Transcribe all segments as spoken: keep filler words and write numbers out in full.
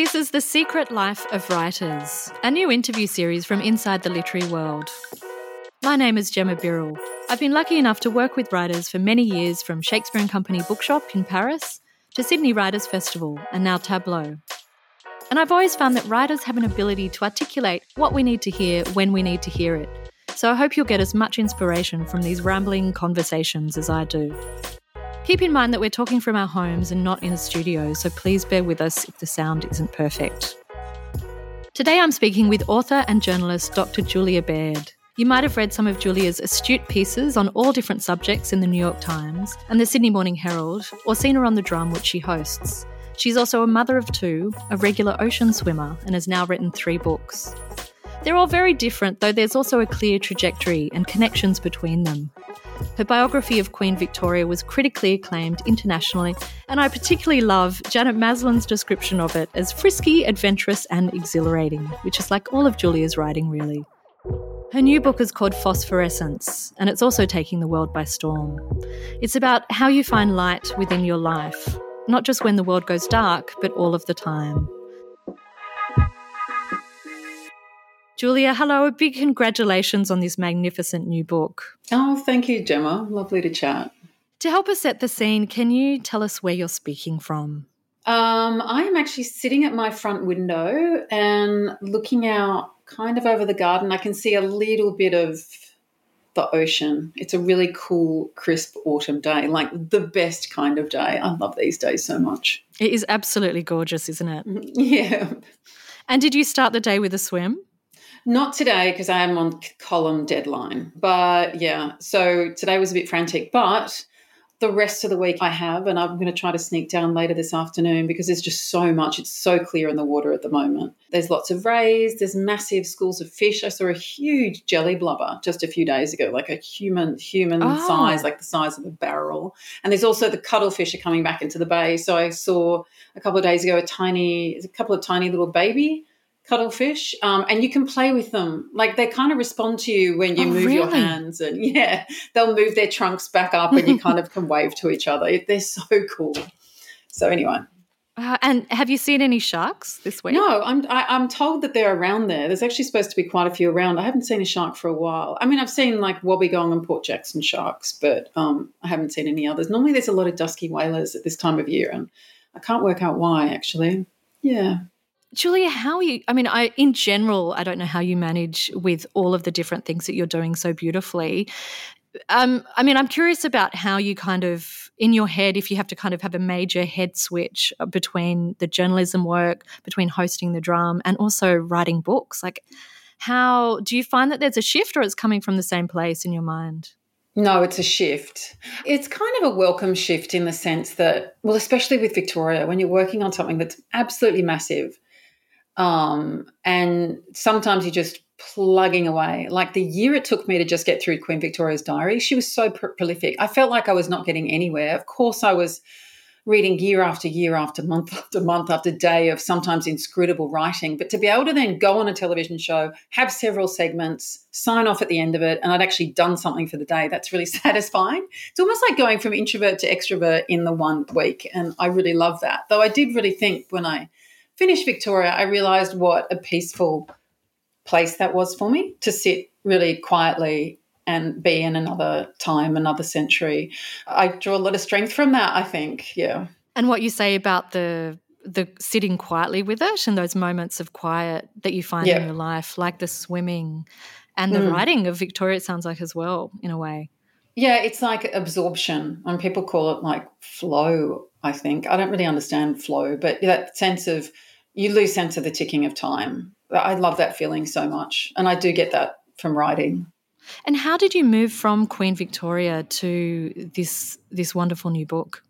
This is The Secret Life of Writers, a new interview series from Inside the Literary World. My name is Gemma Birrell. I've been lucky enough to work with writers for many years, from Shakespeare and Company Bookshop in Paris to Sydney Writers Festival and now Tableau. And I've always found that writers have an ability to articulate what we need to hear when we need to hear it. So I hope you'll get as much inspiration from these rambling conversations as I do. Keep in mind that we're talking from our homes and not in a studio, so please bear with us if the sound isn't perfect. Today I'm speaking with author and journalist Doctor Julia Baird. You might have read some of Julia's astute pieces on all different subjects in the New York Times and the Sydney Morning Herald, or seen her on The Drum, which she hosts. She's also a mother of two, a regular ocean swimmer, and has now written three books. They're all very different, though there's also a clear trajectory and connections between them. Her biography of Queen Victoria was critically acclaimed internationally, and I particularly love Janet Maslin's description of it as frisky, adventurous and exhilarating, which is like all of Julia's writing, really. Her new book is called Phosphorescence, and it's also taking the world by storm. It's about how you find light within your life, not just when the world goes dark, but all of the time. Julia, hello. A big congratulations on this magnificent new book. Oh, thank you, Gemma. Lovely to chat. To help us set the scene, can you tell us where you're speaking from? Um, I'm actually sitting at my front window and looking out kind of over the garden. I can see a little bit of the ocean. It's a really cool, crisp autumn day, like the best kind of day. I love these days so much. It is absolutely gorgeous, isn't it? Yeah. And did you start the day with a swim? Not today, because I am on column deadline. But yeah, so today was a bit frantic, but the rest of the week I have, and I'm going to try to sneak down later this afternoon because there's just so much. It's so clear in the water at the moment. There's lots of rays. There's massive schools of fish. I saw a huge jelly blubber just a few days ago, like a human human oh. size, like the size of a barrel. And there's also the cuttlefish are coming back into the bay. So I saw a couple of days ago a tiny, a couple of tiny little baby cuttlefish, um, and you can play with them. Like, they kind of respond to you when you oh, move really? your hands, and yeah, they'll move their trunks back up and you kind of can wave to each other. They're so cool. So anyway. Uh, and have you seen any sharks this week? No, I'm I, I'm told that they're around there. There's actually supposed to be quite a few around. I haven't seen a shark for a while. I mean, I've seen like wobbegong and Port Jackson sharks, but um, I haven't seen any others. Normally there's a lot of dusky whalers at this time of year, and I can't work out why, actually. Yeah. Julia, how are you? I mean, I in general, I don't know how you manage with all of the different things that you're doing so beautifully. Um, I mean, I'm curious about how you kind of, in your head, if you have to kind of have a major head switch between the journalism work, between hosting The Drum and also writing books. Like, how do you find that there's a shift, or it's coming from the same place in your mind? No, it's a shift. It's kind of a welcome shift in the sense that, well, especially with Victoria, when you're working on something that's absolutely massive, Um, and sometimes you're just plugging away. Like, the year it took me to just get through Queen Victoria's diary, she was so pr- prolific. I felt like I was not getting anywhere. Of course I was reading year after year after month after month after day of sometimes inscrutable writing. But to be able to then go on a television show, have several segments, sign off at the end of it, and I'd actually done something for the day, that's really satisfying. It's almost like going from introvert to extrovert in the one week, and I really love that. Though I did really think when I finished Victoria, I realised what a peaceful place that was for me to sit really quietly and be in another time, another century. I draw a lot of strength from that, I think, yeah. And what you say about the the sitting quietly with it and those moments of quiet that you find yeah. in your life, like the swimming and the mm. writing of Victoria, it sounds like, as well, in a way. Yeah, it's like absorption, and people call it like flow, I think. I don't really understand flow, but that sense of, you lose sense of the ticking of time. I love that feeling so much, and I do get that from writing. And how did you move from Queen Victoria to this this wonderful new book?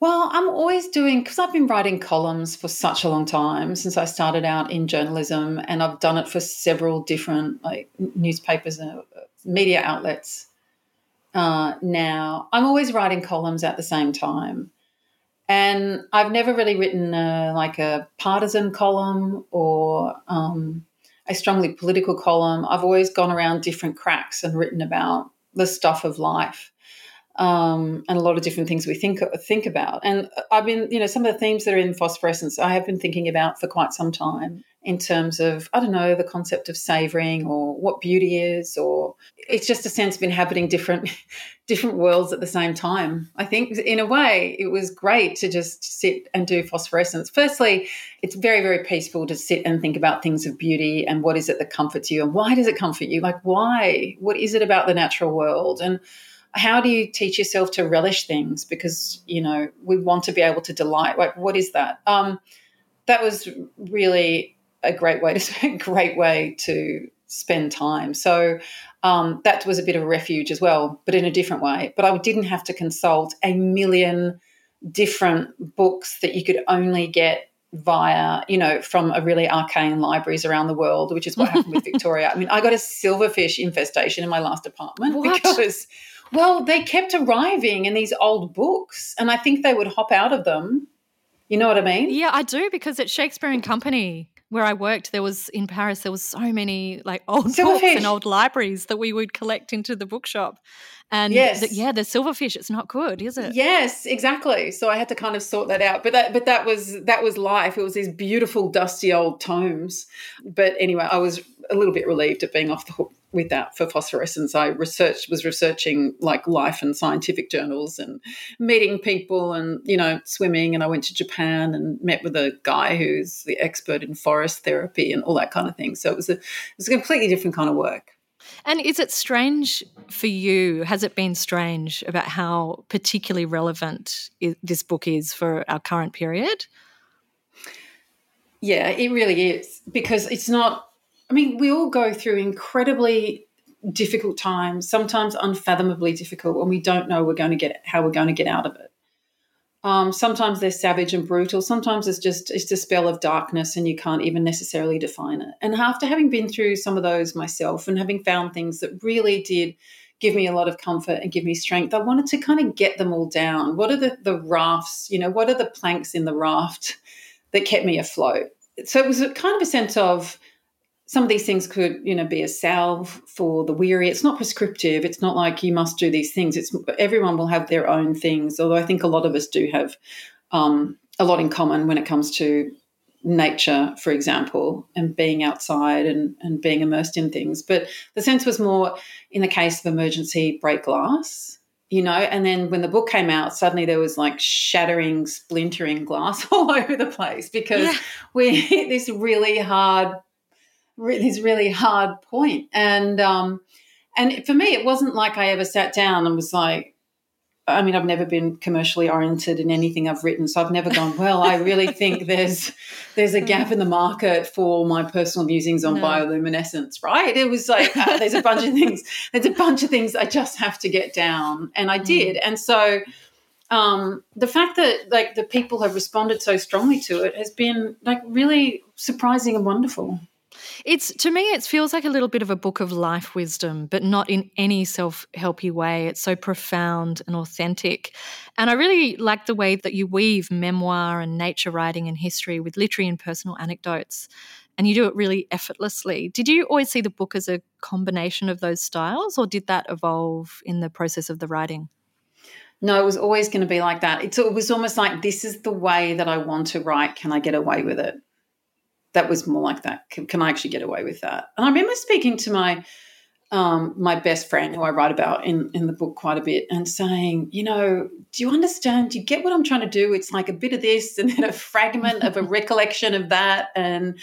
Well, I'm always doing, because I've been writing columns for such a long time, since I started out in journalism, and I've done it for several different like newspapers and media outlets. Uh, now I'm always writing columns at the same time, and I've never really written a, like a partisan column or um, a strongly political column. I've always gone around different cracks and written about the stuff of life. um, and a lot of different things we think think about. And I've been, you know, some of the themes that are in Phosphorescence I have been thinking about for quite some time in terms of, I don't know, the concept of savouring or what beauty is, or it's just a sense of inhabiting different different worlds at the same time. I think in a way it was great to just sit and do Phosphorescence. Firstly, it's very, very peaceful to sit and think about things of beauty and what is it that comforts you and why does it comfort you? Like why? What is it about the natural world? And how do you teach yourself to relish things? Because, you know, we want to be able to delight. Like what is that? Um, that was really... a great way to great way to spend time. So um, that was a bit of a refuge as well, but in a different way. But I didn't have to consult a million different books that you could only get via, you know, from a really arcane libraries around the world, which is what happened with Victoria. I mean, I got a silverfish infestation in my last apartment. What? Because, well, they kept arriving in these old books, and I think they would hop out of them. You know what I mean? Yeah, I do, because it's Shakespeare and Company. Where I worked, there was in Paris, there was so many like old silverfish. Books and old libraries that we would collect into the bookshop. And yes. the, yeah, the silverfish, it's not good, is it? Yes, exactly. So I had to kind of sort that out. But that but that was that was life. It was these beautiful, dusty old tomes. But anyway, I was a little bit relieved at being off the hook with that for Phosphorescence. I researched was researching like life and scientific journals and meeting people and, you know, swimming, and I went to Japan and met with a guy who's the expert in forest therapy and all that kind of thing. So it was a it was a completely different kind of work. And is it strange for you, has it been strange about how particularly relevant is, this book is for our current period? Yeah, it really is, because it's not, I mean, we all go through incredibly difficult times, sometimes unfathomably difficult, and we don't know we're going to get how we're going to get out of it. Um, sometimes they're savage and brutal. Sometimes it's just it's a spell of darkness and you can't even necessarily define it. And after having been through some of those myself and having found things that really did give me a lot of comfort and give me strength, I wanted to kind of get them all down. What are the, the rafts, you know, what are the planks in the raft that kept me afloat? So it was a kind of a sense of some of these things could, you know, be a salve for the weary. It's not prescriptive. It's not like you must do these things. It's everyone will have their own things, although I think a lot of us do have um, a lot in common when it comes to nature, for example, and being outside and, and being immersed in things. But the sense was more, in the case of emergency, break glass, you know, and then when the book came out, suddenly there was like shattering, splintering glass all over the place because yeah. we hit this really hard, this really hard point. And um, and for me, it wasn't like I ever sat down and was like, I mean, I've never been commercially oriented in anything I've written, so I've never gone, well, I really think there's there's a gap in the market for my personal musings on no. bioluminescence, right? It was like uh, there's a bunch of things, there's a bunch of things I just have to get down, and I did. Mm. And so um, the fact that like the people have responded so strongly to it has been like really surprising and wonderful. It's to me it feels like a little bit of a book of life wisdom, but not in any self-helpy way. It's so profound and authentic. And I really like the way that you weave memoir and nature writing and history with literary and personal anecdotes, and you do it really effortlessly. Did you always see the book as a combination of those styles, or did that evolve in the process of the writing? No, it was always going to be like that. It's, it was almost like this is the way that I want to write. Can I get away with it? That was more like that. Can, can I actually get away with that? And I remember speaking to my um, my best friend, who I write about in, in the book quite a bit, and saying, you know, do you understand? Do you get what I'm trying to do? It's like a bit of this and then a fragment of a recollection of that, and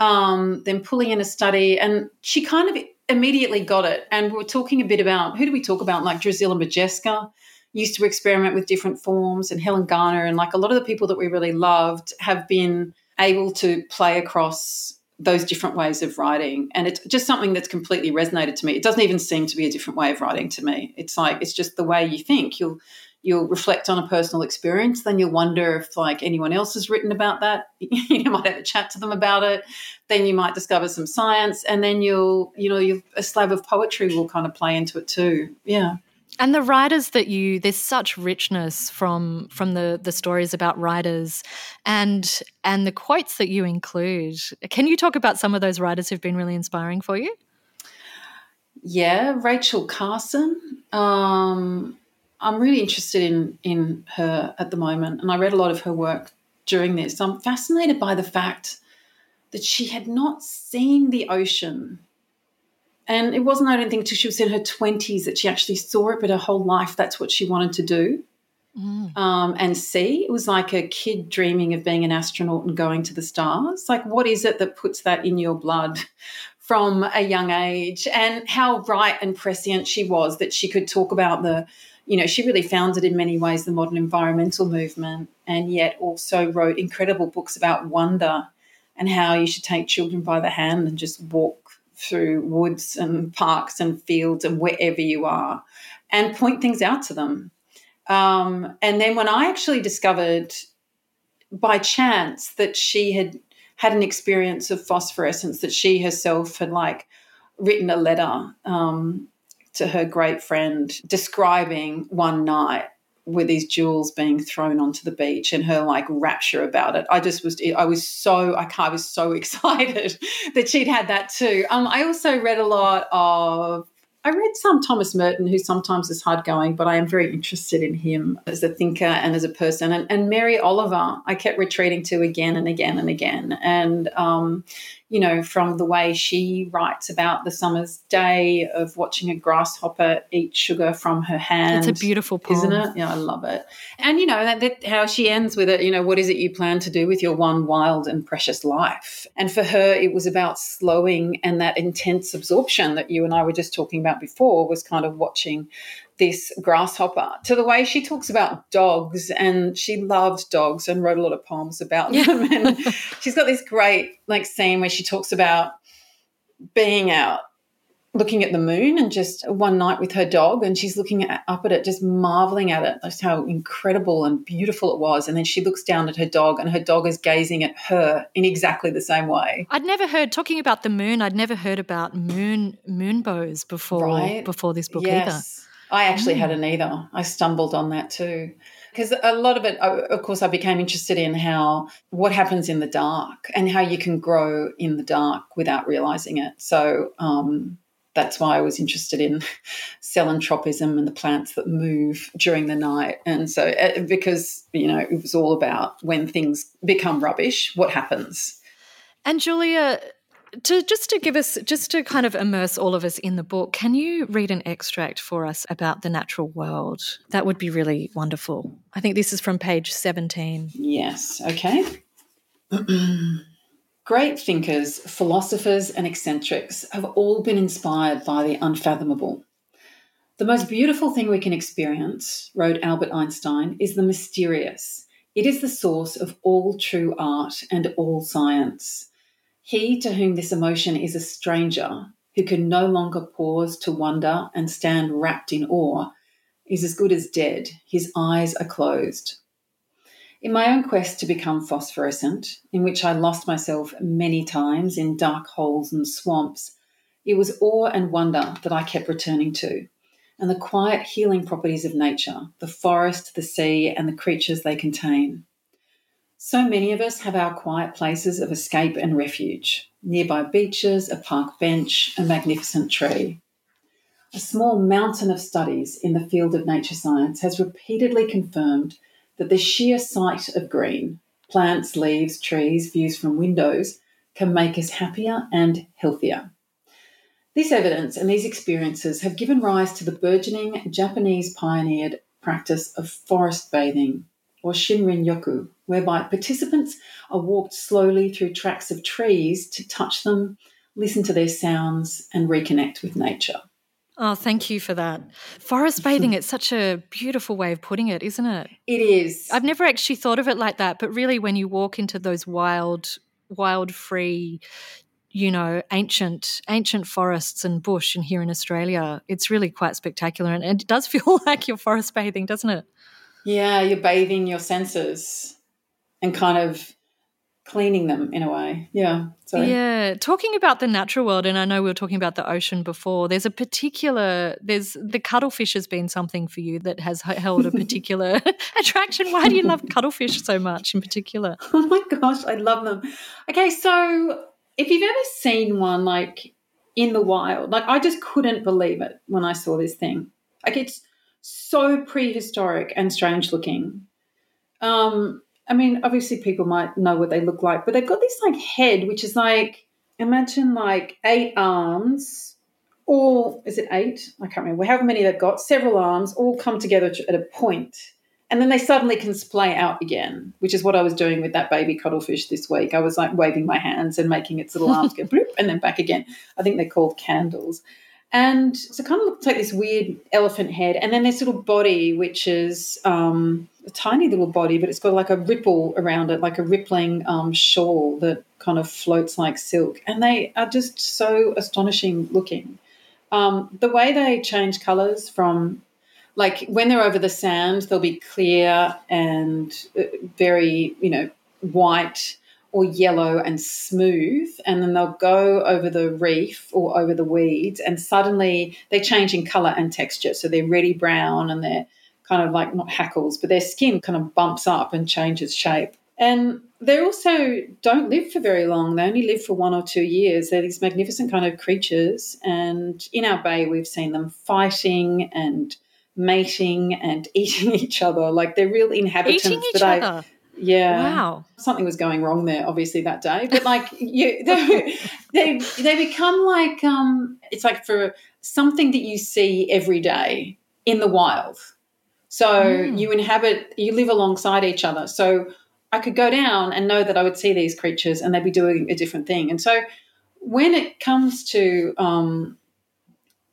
um, then pulling in a study. And she kind of immediately got it. And we were talking a bit about, who do we talk about? Like Drisilla Majeska used to experiment with different forms, and Helen Garner, and like a lot of the people that we really loved have been able to play across those different ways of writing. And it's just something that's completely resonated to me. It doesn't even seem to be a different way of writing to me. It's like it's just the way you think. You'll you'll reflect on a personal experience, then you'll wonder if, like, anyone else has written about that. You might have a chat to them about it. Then you might discover some science, and then you'll, you know, you'll, a slab of poetry will kind of play into it too. Yeah. And the writers that you, there's such richness from from the, the stories about writers and and the quotes that you include. Can you talk about some of those writers who've been really inspiring for you? Yeah, Rachel Carson. Um, I'm really interested in in her at the moment, and I read a lot of her work during this. I'm fascinated by the fact that she had not seen the ocean. And it wasn't, I don't think, until she was in her twenties that she actually saw it, but her whole life that's what she wanted to do mm. um, and see. It was like a kid dreaming of being an astronaut and going to the stars. Like, what is it that puts that in your blood from a young age? And how right and prescient she was that she could talk about the, you know, she really founded in many ways the modern environmental movement, and yet also wrote incredible books about wonder and how you should take children by the hand and just walk through woods and parks and fields and wherever you are and point things out to them. Um, and then when I actually discovered by chance that she had had an experience of phosphorescence, that she herself had like written a letter um, to her great friend describing one night with these jewels being thrown onto the beach and her like rapture about it. I just was, I was so, I, I was so excited that she'd had that too. Um, I also read a lot of, I read some Thomas Merton, who sometimes is hard going, but I am very interested in him as a thinker and as a person. And, and Mary Oliver, I kept retreating to again and again and again. And, um, you know, from the way she writes about the summer's day of watching a grasshopper eat sugar from her hand. It's a beautiful poem. Isn't it? Yeah, I love it. And, you know, that, that how she ends with it, you know, what is it you plan to do with your one wild and precious life? And for her it was about slowing, and that intense absorption that you and I were just talking about before was kind of watching this grasshopper, to the way she talks about dogs, and she loved dogs and wrote a lot of poems about yeah. them. And she's got this great like scene where she talks about being out looking at the moon, and just one night with her dog, and she's looking at, up at it, just marveling at it, just how incredible and beautiful it was. And then she looks down at her dog, and her dog is gazing at her in exactly the same way. I'd never heard, talking about the moon, I'd never heard about moon moonbows before, right? before this book yes. either. I actually mm. hadn't either. I stumbled on that too, because a lot of it, of course, I became interested in how what happens in the dark and how you can grow in the dark without realizing it. So um, that's why I was interested in celanthropism and the plants that move during the night. And so because, you know, it was all about when things become rubbish, what happens. And Julia, To just to give us, just to kind of immerse all of us in the book, can you read an extract for us about the natural world? That would be really wonderful. I think this is from page seventeen. Yes, okay. Great thinkers, philosophers and eccentrics have all been inspired by the unfathomable. The most beautiful thing we can experience, wrote Albert Einstein, is the mysterious. It is the source of all true art and all science. He to whom this emotion is a stranger, who can no longer pause to wonder and stand wrapped in awe, is as good as dead. His eyes are closed. In my own quest to become phosphorescent, in which I lost myself many times in dark holes and swamps, it was awe and wonder that I kept returning to, and the quiet healing properties of nature, the forest, the sea, and the creatures they contain. So many of us have our quiet places of escape and refuge, nearby beaches, a park bench, a magnificent tree. A small mountain of studies in the field of nature science has repeatedly confirmed that the sheer sight of green, plants, leaves, trees, views from windows, can make us happier and healthier. This evidence and these experiences have given rise to the burgeoning Japanese-pioneered practice of forest bathing, or Shinrin yoku, whereby participants are walked slowly through tracts of trees to touch them, listen to their sounds, and reconnect with nature. Oh, thank you for that. Forest bathing, it's such a beautiful way of putting it, isn't it? It is. I've never actually thought of it like that, but really when you walk into those wild, wild free, you know, ancient, ancient forests and bush and here in Australia, it's really quite spectacular, and it does feel like you're forest bathing, doesn't it? Yeah, you're bathing your senses and kind of cleaning them in a way. Yeah. Sorry. Yeah. Talking about the natural world, and I know we were talking about the ocean before, there's a particular, there's the cuttlefish has been something for you that has held a particular attraction. Why do you love cuttlefish so much in particular? Oh, my gosh, I love them. Okay, so if you've ever seen one, like, in the wild, like, I just couldn't believe it when I saw this thing. Like, it's so prehistoric and strange looking. Um, I mean, obviously people might know what they look like, but they've got this like head, which is like, imagine like eight arms, or is it eight? I can't remember. However many they've got, several arms all come together at a point, and then they suddenly can splay out again, which is what I was doing with that baby cuttlefish this week. I was like waving my hands and making its little arms go bloop and then back again. I think they're called candles. And so it kind of looks like this weird elephant head, and then this little body, which is um, a tiny little body, but it's got like a ripple around it, like a rippling um, shawl that kind of floats like silk. And they are just so astonishing looking. Um, the way they change colours from, like when they're over the sand, they'll be clear and very, you know, white or yellow and smooth, and then they'll go over the reef or over the weeds, and suddenly they change in colour and texture. So they're reddy brown, and they're kind of like not hackles, but their skin kind of bumps up and changes shape. And they also don't live for very long. They only live for one or two years. They're these magnificent kind of creatures, and in our bay we've seen them fighting and mating and eating each other. Like they're real inhabitants. Eating each that other. I, yeah. Wow. Something was going wrong there, obviously, that day. But like you, they, they they become like um, it's like for something that you see every day in the wild. So mm. you inhabit, you live alongside each other. So I could go down and know that I would see these creatures and they'd be doing a different thing. And so when it comes to um,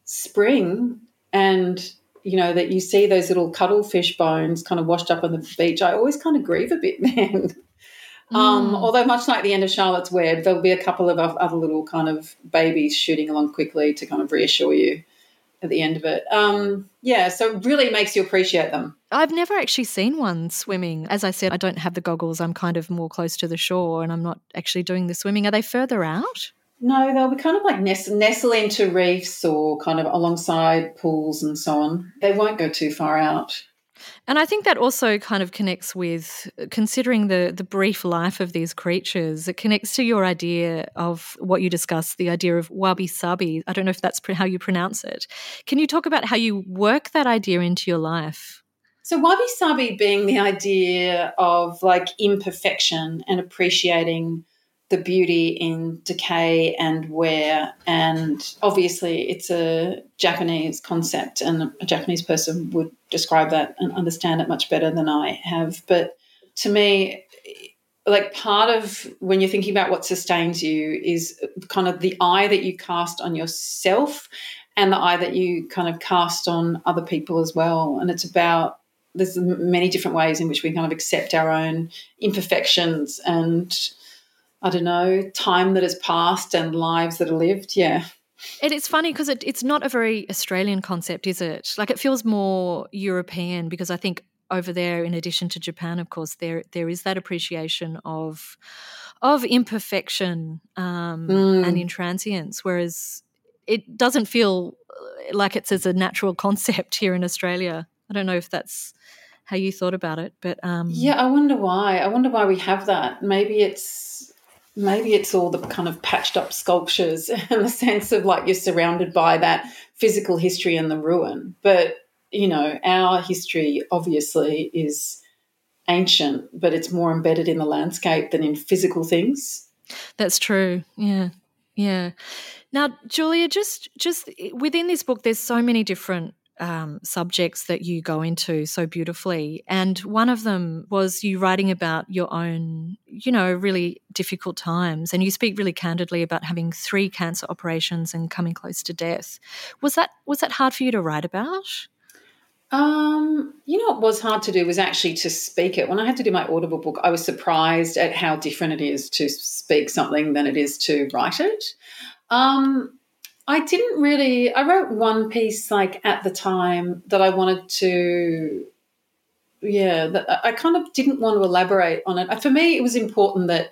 spring and, you know, that you see those little cuttlefish bones kind of washed up on the beach, I always kind of grieve a bit then. um, mm. Although much like the end of Charlotte's Web, there'll be a couple of other little kind of babies shooting along quickly to kind of reassure you at the end of it. Um, yeah, so it really makes you appreciate them. I've never actually seen one swimming. As I said, I don't have the goggles. I'm kind of more close to the shore and I'm not actually doing the swimming. Are they further out? No, they'll be kind of like nestle, nestle into reefs or kind of alongside pools and so on. They won't go too far out. And I think that also kind of connects with, considering the, the brief life of these creatures, it connects to your idea of what you discussed, the idea of wabi-sabi. I don't know if that's how you pronounce it. Can you talk about how you work that idea into your life? So wabi-sabi being the idea of like imperfection and appreciating the beauty in decay and wear, and obviously it's a Japanese concept and a Japanese person would describe that and understand it much better than I have. But to me, like part of when you're thinking about what sustains you is kind of the eye that you cast on yourself and the eye that you kind of cast on other people as well. And it's about, there's many different ways in which we kind of accept our own imperfections and, I don't know, time that has passed and lives that are lived, yeah. And it's funny because it, it's not a very Australian concept, is it? Like it feels more European, because I think over there, in addition to Japan, of course, there there is that appreciation of of imperfection um, mm. and intransience, whereas it doesn't feel like it's as a natural concept here in Australia. I don't know if that's how you thought about it. but um, Yeah, I wonder why. I wonder why we have that. Maybe it's... Maybe it's all the kind of patched up sculptures and the sense of like you're surrounded by that physical history and the ruin. But, you know, our history obviously is ancient, but it's more embedded in the landscape than in physical things. That's true, yeah, yeah. Now, Julia, just just within this book there's so many different Um, subjects that you go into so beautifully, and one of them was you writing about your own, you know, really difficult times, and you speak really candidly about having three cancer operations and coming close to death. Was that was that hard for you to write about? Um, you know, what was hard to do was actually to speak it. When I had to do my Audible book, I was surprised at how different it is to speak something than it is to write it. Um I didn't really – I wrote one piece like at the time that I wanted to – yeah, that I kind of didn't want to elaborate on it. For me it was important that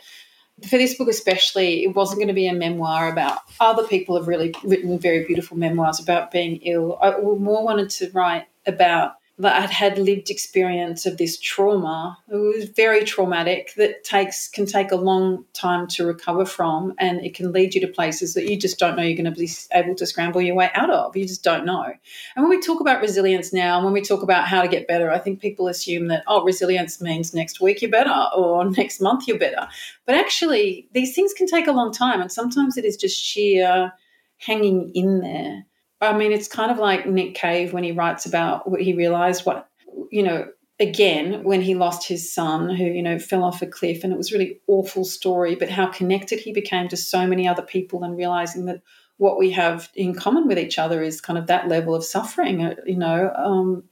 for this book especially it wasn't going to be a memoir about – other people have really written very beautiful memoirs about being ill. I more wanted to write about that had had lived experience of this trauma. It was very traumatic, that takes can take a long time to recover from, and it can lead you to places that you just don't know you're going to be able to scramble your way out of. You just don't know. And when we talk about resilience now, and when we talk about how to get better, I think people assume that, oh, resilience means next week you're better or next month you're better. But actually these things can take a long time, and sometimes it is just sheer hanging in there. I mean, it's kind of like Nick Cave when he writes about what he realised, what, you know, again, when he lost his son who, you know, fell off a cliff, and it was a really awful story, but how connected he became to so many other people, and realising that what we have in common with each other is kind of that level of suffering, you know, um,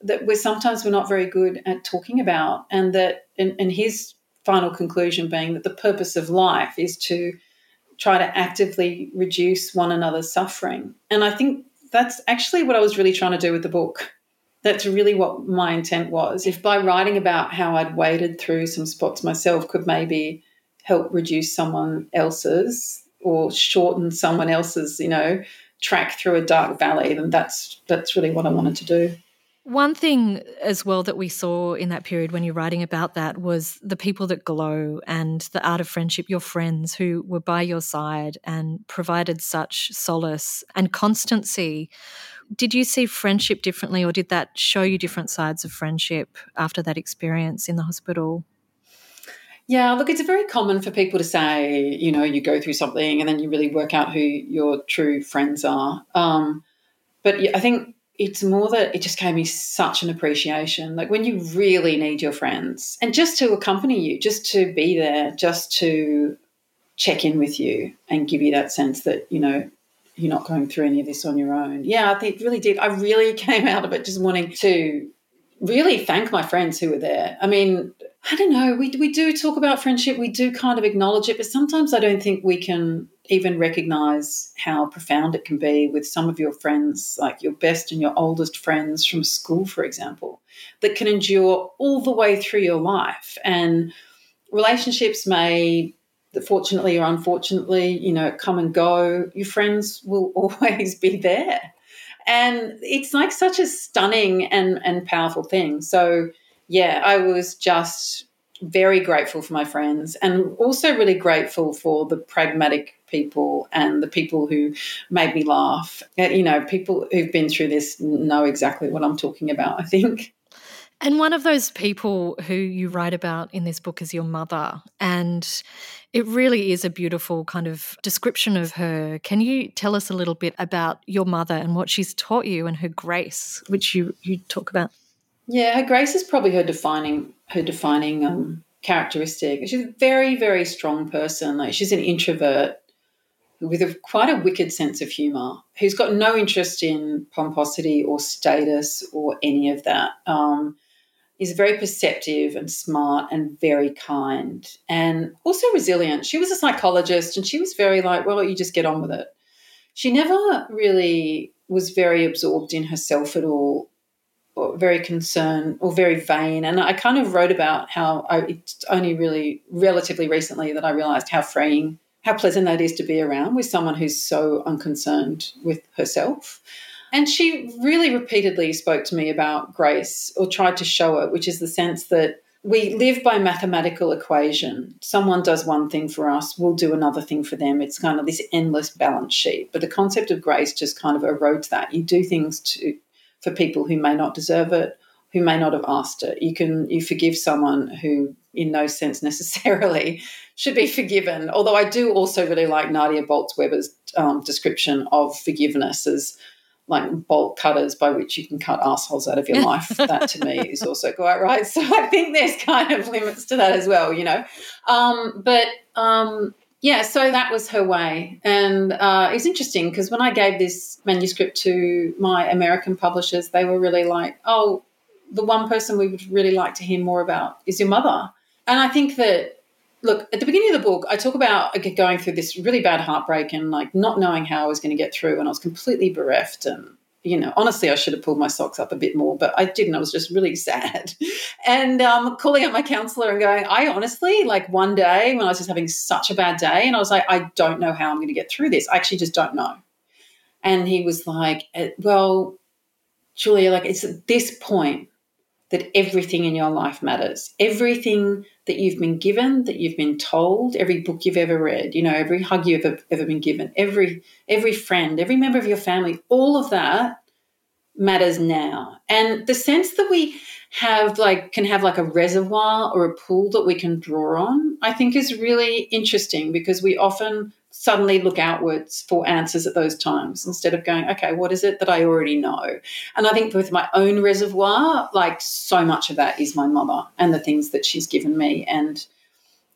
that we're sometimes we're not very good at talking about, and that and, and his final conclusion being that the purpose of life is to try to actively reduce one another's suffering. And I think that's actually what I was really trying to do with the book. That's really what my intent was. If by writing about how I'd waded through some spots myself could maybe help reduce someone else's or shorten someone else's, you know, track through a dark valley, then that's that's really what I wanted to do. One thing as well that we saw in that period when you're writing about that was the people that glow and the art of friendship, your friends who were by your side and provided such solace and constancy. Did you see friendship differently, or did that show you different sides of friendship after that experience in the hospital? Yeah, look, it's very common for people to say, you know, you go through something and then you really work out who your true friends are. Um, but I think it's more that it just gave me such an appreciation. Like when you really need your friends and just to accompany you, just to be there, just to check in with you and give you that sense that, you know, you're not going through any of this on your own. Yeah, I think it really did. I really came out of it just wanting to really thank my friends who were there. I mean, I don't know, we we do talk about friendship, we do kind of acknowledge it, but sometimes I don't think we can even recognise how profound it can be with some of your friends, like your best and your oldest friends from school, for example, that can endure all the way through your life. And relationships may, fortunately or unfortunately, you know, come and go. Your friends will always be there. And it's like such a stunning and, and powerful thing. So, yeah, I was just very grateful for my friends, and also really grateful for the pragmatic people and the people who made me laugh. You know, people who've been through this know exactly what I'm talking about, I think. And one of those people who you write about in this book is your mother, and it really is a beautiful kind of description of her. Can you tell us a little bit about your mother and what she's taught you, and her grace, which you, you talk about? Yeah, her grace is probably her defining her defining um, characteristic. She's a very, very strong person. Like she's an introvert with a, quite a wicked sense of humour, who's got no interest in pomposity or status or any of that. Um, is very perceptive and smart and very kind, and also resilient. She was a psychologist, and she was very like, well, you just get on with it. She never really was very absorbed in herself at all, or very concerned or very vain. And I kind of wrote about how I, it's only really relatively recently that I realised how freeing, how pleasant that is to be around with someone who's so unconcerned with herself. And she really repeatedly spoke to me about grace, or tried to show it, which is the sense that we live by mathematical equation. Someone does one thing for us, we'll do another thing for them. It's kind of this endless balance sheet. But the concept of grace just kind of erodes that. You do things to, for people who may not deserve it, who may not have asked it. You can you forgive someone who in no sense necessarily should be forgiven, although I do also really like Nadia Bolz-Weber's um, description of forgiveness as like bolt cutters by which you can cut assholes out of your life. That to me is also quite right. So I think there's kind of limits to that as well, you know. Um, but, um, yeah, so that was her way. And uh, it was interesting because when I gave this manuscript to my American publishers, they were really like, oh, the one person we would really like to hear more about is your mother. And I think that, look, at the beginning of the book, I talk about going through this really bad heartbreak and, like, not knowing how I was going to get through, and I was completely bereft and, you know, honestly I should have pulled my socks up a bit more, but I didn't. I was just really sad. And um, calling up my counsellor and going, I honestly, like, one day when I was just having such a bad day and I was like, I don't know how I'm going to get through this. I actually just don't know. And he was like, well, Julia, like it's at this point that everything in your life matters. Everything that you've been given, that you've been told, every book you've ever read, you know, every hug you've ever, ever been given, every every friend, every member of your family, all of that matters now. And the sense that we have like can have like a reservoir or a pool that we can draw on, I think is really interesting, because we often suddenly look outwards for answers at those times instead of going, okay, what is it that I already know? And I think with my own reservoir, like so much of that is my mother and the things that she's given me. And,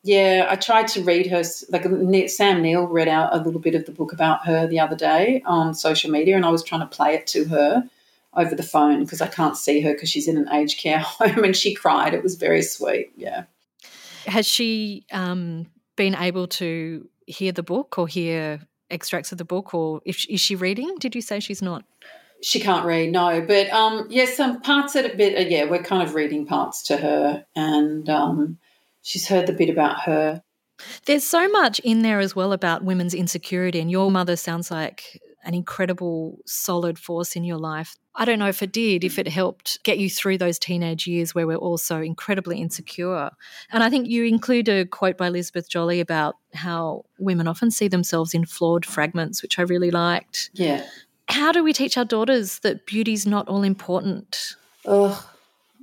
yeah, I tried to read her, like Sam Neill read out a little bit of the book about her the other day on social media, and I was trying to play it to her over the phone because I can't see her because she's in an aged care home, and she cried. It was very sweet, yeah. Has she um, been able to hear the book or hear extracts of the book, or if she, is she reading? Did you say she's not? She can't read, no. But, um, yes, yeah, some parts at a bit, yeah, we're kind of reading parts to her, and um, she's heard the bit about her. There's so much in there as well about women's insecurity, and your mother sounds like an incredible solid force in your life. I don't know if it did, if it helped get you through those teenage years where we're all so incredibly insecure. And I think you include a quote by Elizabeth Jolley about how women often see themselves in flawed fragments, which I really liked. Yeah. How do we teach our daughters that beauty's not all important? Ugh.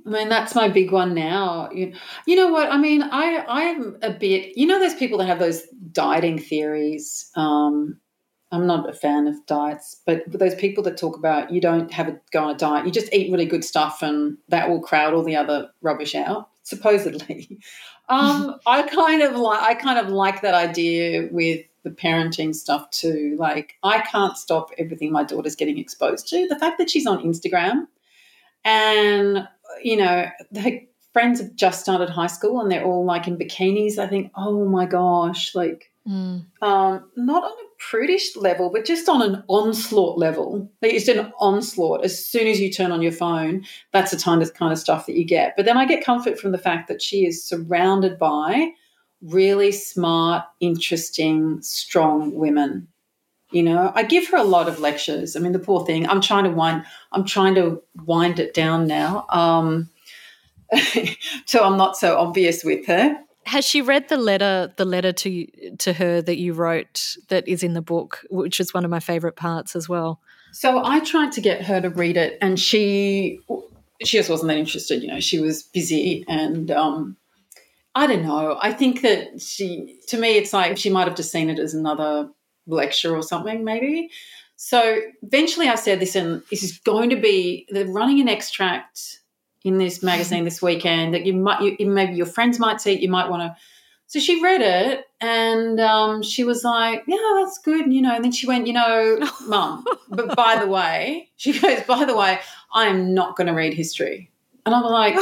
I mean, that's my big one now. You, you know what? I mean, I, I'm a bit, you know, those people that have those dieting theories, um, I'm not a fan of diets, but those people that talk about you don't have a go on a diet, you just eat really good stuff and that will crowd all the other rubbish out, supposedly. Um, I kind of like I kind of like that idea with the parenting stuff too. Like, I can't stop everything my daughter's getting exposed to. The fact that she's on Instagram and, you know, her friends have just started high school and they're all like in bikinis, I think, oh my gosh, like Mm. Um, not on a prudish level, but just on an onslaught level. It's an onslaught. As soon as you turn on your phone, that's the kind of, kind of stuff that you get. But then I get comfort from the fact that she is surrounded by really smart, interesting, strong women. You know, I give her a lot of lectures. I mean, the poor thing, I'm trying to wind, I'm trying to wind it down now, um, so I'm not so obvious with her. Has she read the letter, the letter to to her that you wrote that is in the book, which is one of my favourite parts as well? So I tried to get her to read it, and she she just wasn't that interested. You know, she was busy, and um, I don't know. I think that she, to me, it's like she might have just seen it as another lecture or something, maybe. So eventually, I said, "Listen, this is going to be they're running an extract in this magazine this weekend that you might, you, maybe your friends might see it, you might want to." So she read it and um, she was like, yeah, that's good, you know. And then she went, you know, Mum, but by the way, she goes, by the way, I am not going to read history. And I'm like,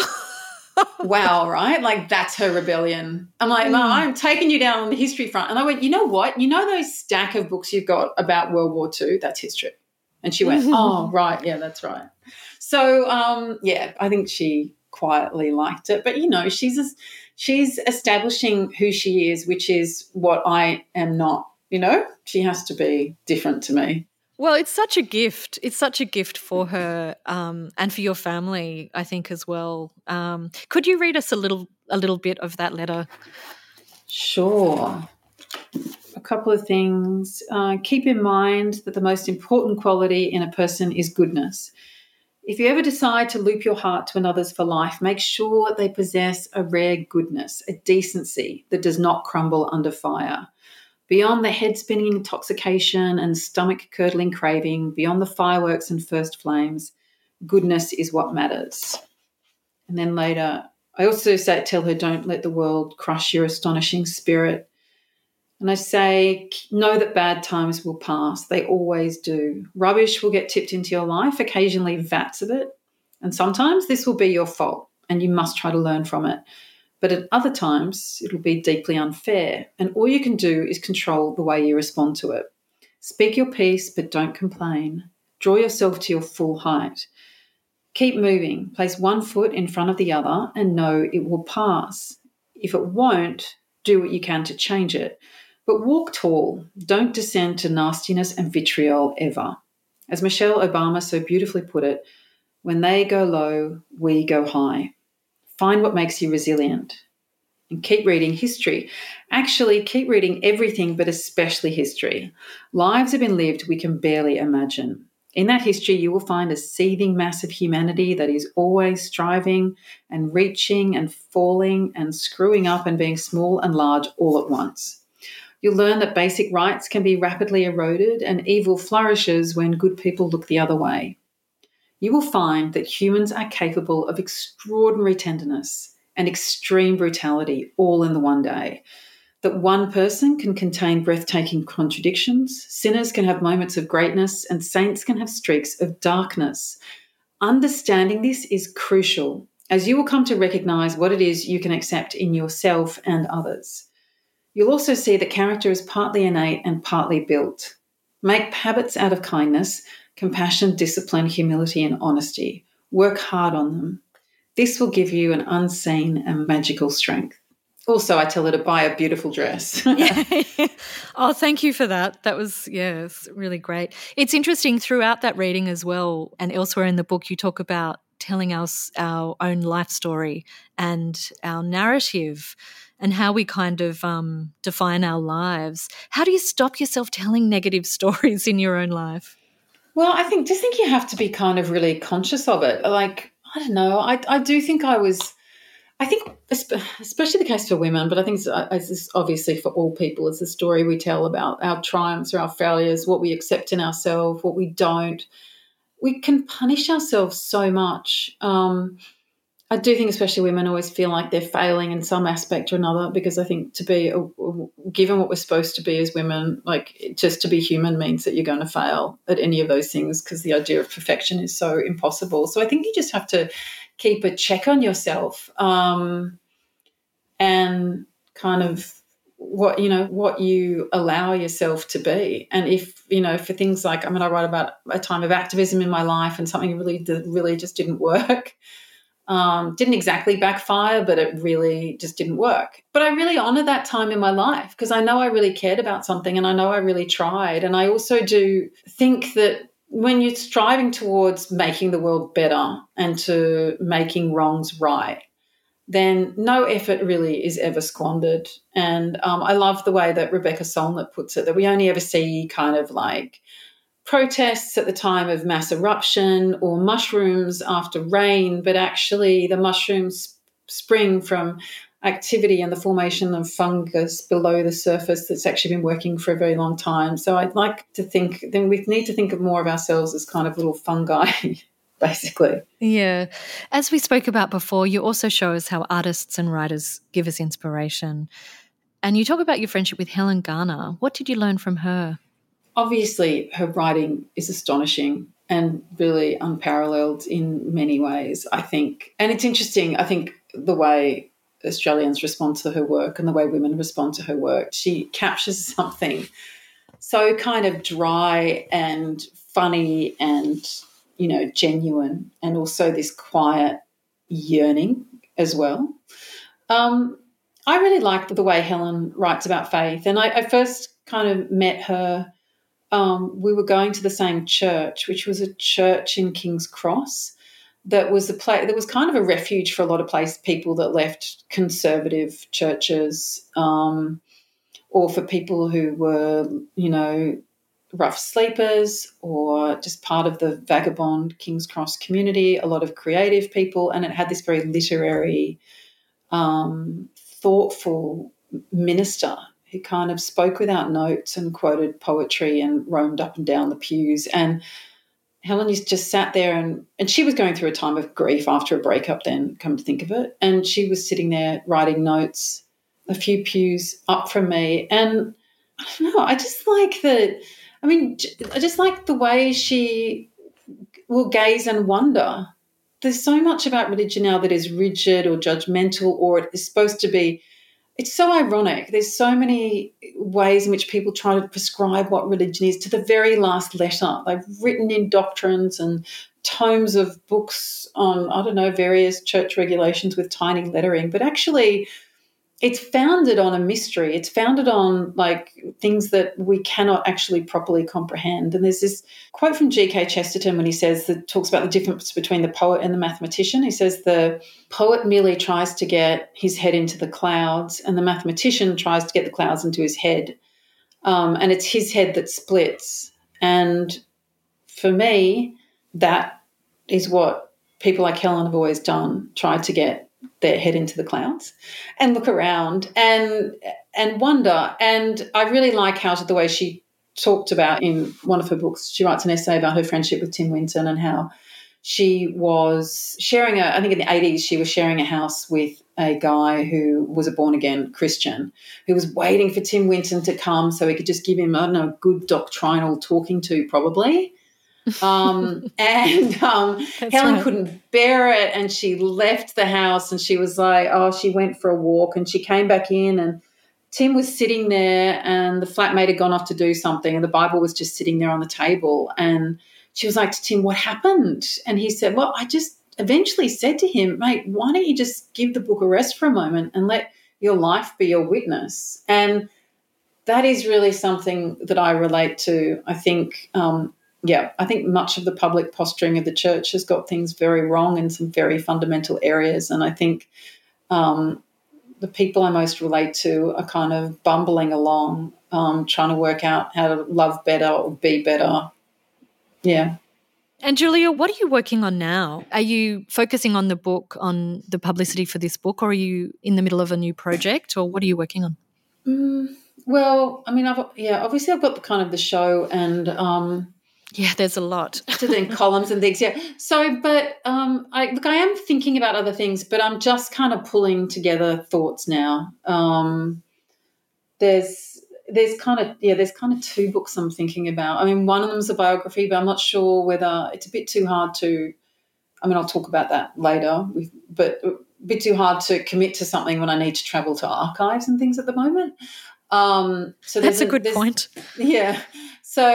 wow, right? Like, that's her rebellion. I'm like, Mum, I'm taking you down on the history front. And I went, you know what? You know those stack of books you've got about World War Two? That's history. And she went, oh, right, yeah, that's right. So, um, yeah, I think she quietly liked it. But, you know, she's she's establishing who she is, which is what I am not, you know. She has to be different to me. Well, it's such a gift. It's such a gift for her um, and for your family, I think, as well. Um, could you read us a little a little bit of that letter? Sure. A couple of things. Uh, keep in mind that the most important quality in a person is goodness. If you ever decide to loop your heart to another's for life, make sure they possess a rare goodness, a decency that does not crumble under fire. Beyond the head-spinning intoxication and stomach-curdling craving, beyond the fireworks and first flames, goodness is what matters. And then later, I also say, tell her, don't let the world crush your astonishing spirit. And I say, know that bad times will pass. They always do. Rubbish will get tipped into your life, occasionally vats of it, and sometimes this will be your fault and you must try to learn from it. But at other times it will be deeply unfair, and all you can do is control the way you respond to it. Speak your piece but don't complain. Draw yourself to your full height. Keep moving. Place one foot in front of the other and know it will pass. If it won't, do what you can to change it. But walk tall. Don't descend to nastiness and vitriol ever. As Michelle Obama so beautifully put it, When they go low, we go high. Find what makes you resilient and keep reading history. Actually, keep reading everything, but especially history. Lives have been lived we can barely imagine. In that history, you will find a seething mass of humanity that is always striving and reaching and falling and screwing up and being small and large all at once. You'll learn that basic rights can be rapidly eroded and evil flourishes when good people look the other way. You will find that humans are capable of extraordinary tenderness and extreme brutality all in the one day. That one person can contain breathtaking contradictions, sinners can have moments of greatness, and saints can have streaks of darkness. Understanding this is crucial, as you will come to recognise what it is you can accept in yourself and others. You'll also see that character is partly innate and partly built. Make habits out of kindness, compassion, discipline, humility, and honesty. Work hard on them. This will give you an unseen and magical strength. Also, I tell her to buy a beautiful dress. Yeah. Oh, thank you for that. That was, yeah, it's really great. It's interesting throughout that reading as well and elsewhere in the book you talk about telling us our own life story and our narrative and how we kind of um, define our lives. How do you stop yourself telling negative stories in your own life? Well, I think just think you have to be kind of really conscious of it. Like, I don't know, I, I do think I was... I think, especially the case for women, but I think it's, it's obviously for all people, it's the story we tell about our triumphs or our failures, what we accept in ourselves, what we don't. We can punish ourselves so much. Um, I do think especially women always feel like they're failing in some aspect or another because I think to be, a, given what we're supposed to be as women, like just to be human means that you're going to fail at any of those things because the idea of perfection is so impossible. So I think you just have to keep a check on yourself um, and kind of what, you know, what you allow yourself to be. And if, you know, for things like, I mean, I write about a time of activism in my life and something really, really just didn't work. Um, didn't exactly backfire, but it really just didn't work. But I really honour that time in my life because I know I really cared about something and I know I really tried. And I also do think that when you're striving towards making the world better and to making wrongs right, then no effort really is ever squandered. And um, I love the way that Rebecca Solnit puts it, that we only ever see kind of like protests at the time of mass eruption or mushrooms after rain, but actually the mushrooms spring from activity and the formation of fungus below the surface that's actually been working for a very long time. So I'd like to think then we need to think of more of ourselves as kind of little fungi, basically. Yeah. As we spoke about before, you also show us how artists and writers give us inspiration. And you talk about your friendship with Helen Garner. What did you learn from her? Obviously, her writing is astonishing and really unparalleled in many ways, I think. And it's interesting, I think, the way Australians respond to her work and the way women respond to her work. She captures something so kind of dry and funny and, you know, genuine and also this quiet yearning as well. Um, I really like the way Helen writes about faith, and I, I first kind of met her. Um, we were going to the same church, which was a church in King's Cross. That was a place that was kind of a refuge for a lot of place people that left conservative churches, um, or for people who were, you know, rough sleepers or just part of the vagabond King's Cross community. A lot of creative people, and it had this very literary, um, thoughtful minister who kind of spoke without notes and quoted poetry and roamed up and down the pews. And Helen just sat there and, and she was going through a time of grief after a breakup then, come to think of it, and she was sitting there writing notes a few pews up from me. And I don't know, I just like the, I mean, I just like the way she will gaze and wonder. There's so much about religion now that is rigid or judgmental or it is supposed to be. It's so ironic. There's so many ways in which people try to prescribe what religion is to the very last letter. They've written in doctrines and tomes of books on, I don't know, various church regulations with tiny lettering. But actually it's founded on a mystery. It's founded on, like, things that we cannot actually properly comprehend. And there's this quote from G K Chesterton when he says that talks about the difference between the poet and the mathematician. He says the poet merely tries to get his head into the clouds and the mathematician tries to get the clouds into his head. Um, and it's his head that splits. And for me, that is what people like Helen have always done, tried to get their head into the clouds and look around and and wonder. And I really like how the way she talked about, in one of her books, she writes an essay about her friendship with Tim Winton and how she was sharing, a, I think in the eighties, she was sharing a house with a guy who was a born-again Christian who was waiting for Tim Winton to come so he could just give him, I don't know, a good doctrinal talking to probably. um and um That's Helen right. couldn't bear it, and she left the house, and she was like, oh, she went for a walk, and she came back in, and Tim was sitting there, and the flatmate had gone off to do something, and the Bible was just sitting there on the table. And she was like to Tim, what happened? And he said, well, I just eventually said to him, mate, why don't you just give the book a rest for a moment and let your life be your witness? And that is really something that I relate to. I think um Yeah, I think much of the public posturing of the church has got things very wrong in some very fundamental areas, and I think um, the people I most relate to are kind of bumbling along, um, trying to work out how to love better or be better. Yeah. And, Julia, what are you working on now? Are you focusing on the book, on the publicity for this book, or are you in the middle of a new project, or what are you working on? Mm, well, I mean, I've yeah, obviously I've got the kind of the show and um, – yeah, there's a lot. To then columns and things, yeah. So, but um, I, look, I am thinking about other things, but I'm just kind of pulling together thoughts now. Um, there's, there's kind of, yeah, there's kind of two books I'm thinking about. I mean, one of them's a biography, but I'm not sure whether it's a bit too hard to. I mean, I'll talk about that later, but a bit too hard to commit to something when I need to travel to archives and things at the moment. Um, so that's a, a good point. Yeah. So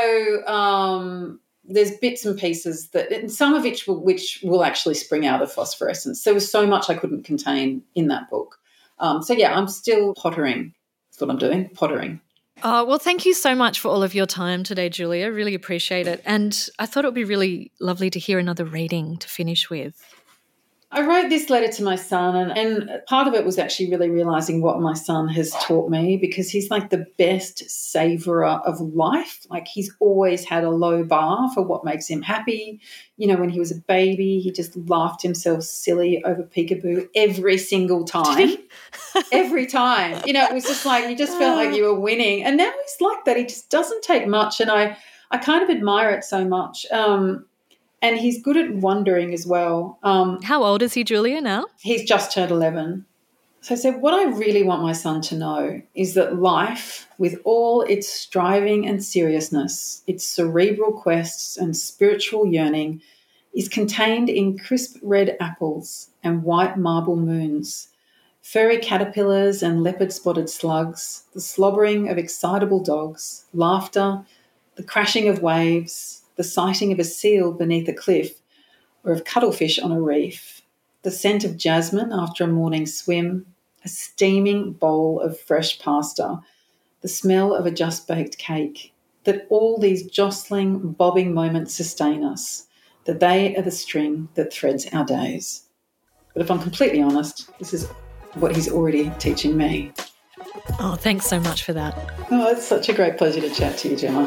um, there's bits and pieces that, and some of which will, which will actually spring out of Phosphorescence. There was so much I couldn't contain in that book. Um, so, yeah, I'm still pottering. That's what I'm doing, pottering. Uh, well, thank you so much for all of your time today, Julia. Really appreciate it. And I thought it would be really lovely to hear another reading to finish with. I wrote this letter to my son, and, and part of it was actually really realising what my son has taught me, because he's like the best savourer of life. Like, he's always had a low bar for what makes him happy. You know, when he was a baby, he just laughed himself silly over Peekaboo every single time, every time. You know, it was just like you just felt like you were winning. And now he's like that. He just doesn't take much, and I, I kind of admire it so much. Um And he's good at wondering as well. Um, How old is he, Julia, now? He's just turned eleven. So I said, what I really want my son to know is that life, with all its striving and seriousness, its cerebral quests and spiritual yearning, is contained in crisp red apples and white marble moons, furry caterpillars and leopard-spotted slugs, the slobbering of excitable dogs, laughter, the crashing of waves, the sighting of a seal beneath a cliff or of cuttlefish on a reef, the scent of jasmine after a morning swim, a steaming bowl of fresh pasta, the smell of a just-baked cake, that all these jostling, bobbing moments sustain us, that they are the string that threads our days. But if I'm completely honest, this is what he's already teaching me. Oh, thanks so much for that. Oh, it's such a great pleasure to chat to you, Gemma.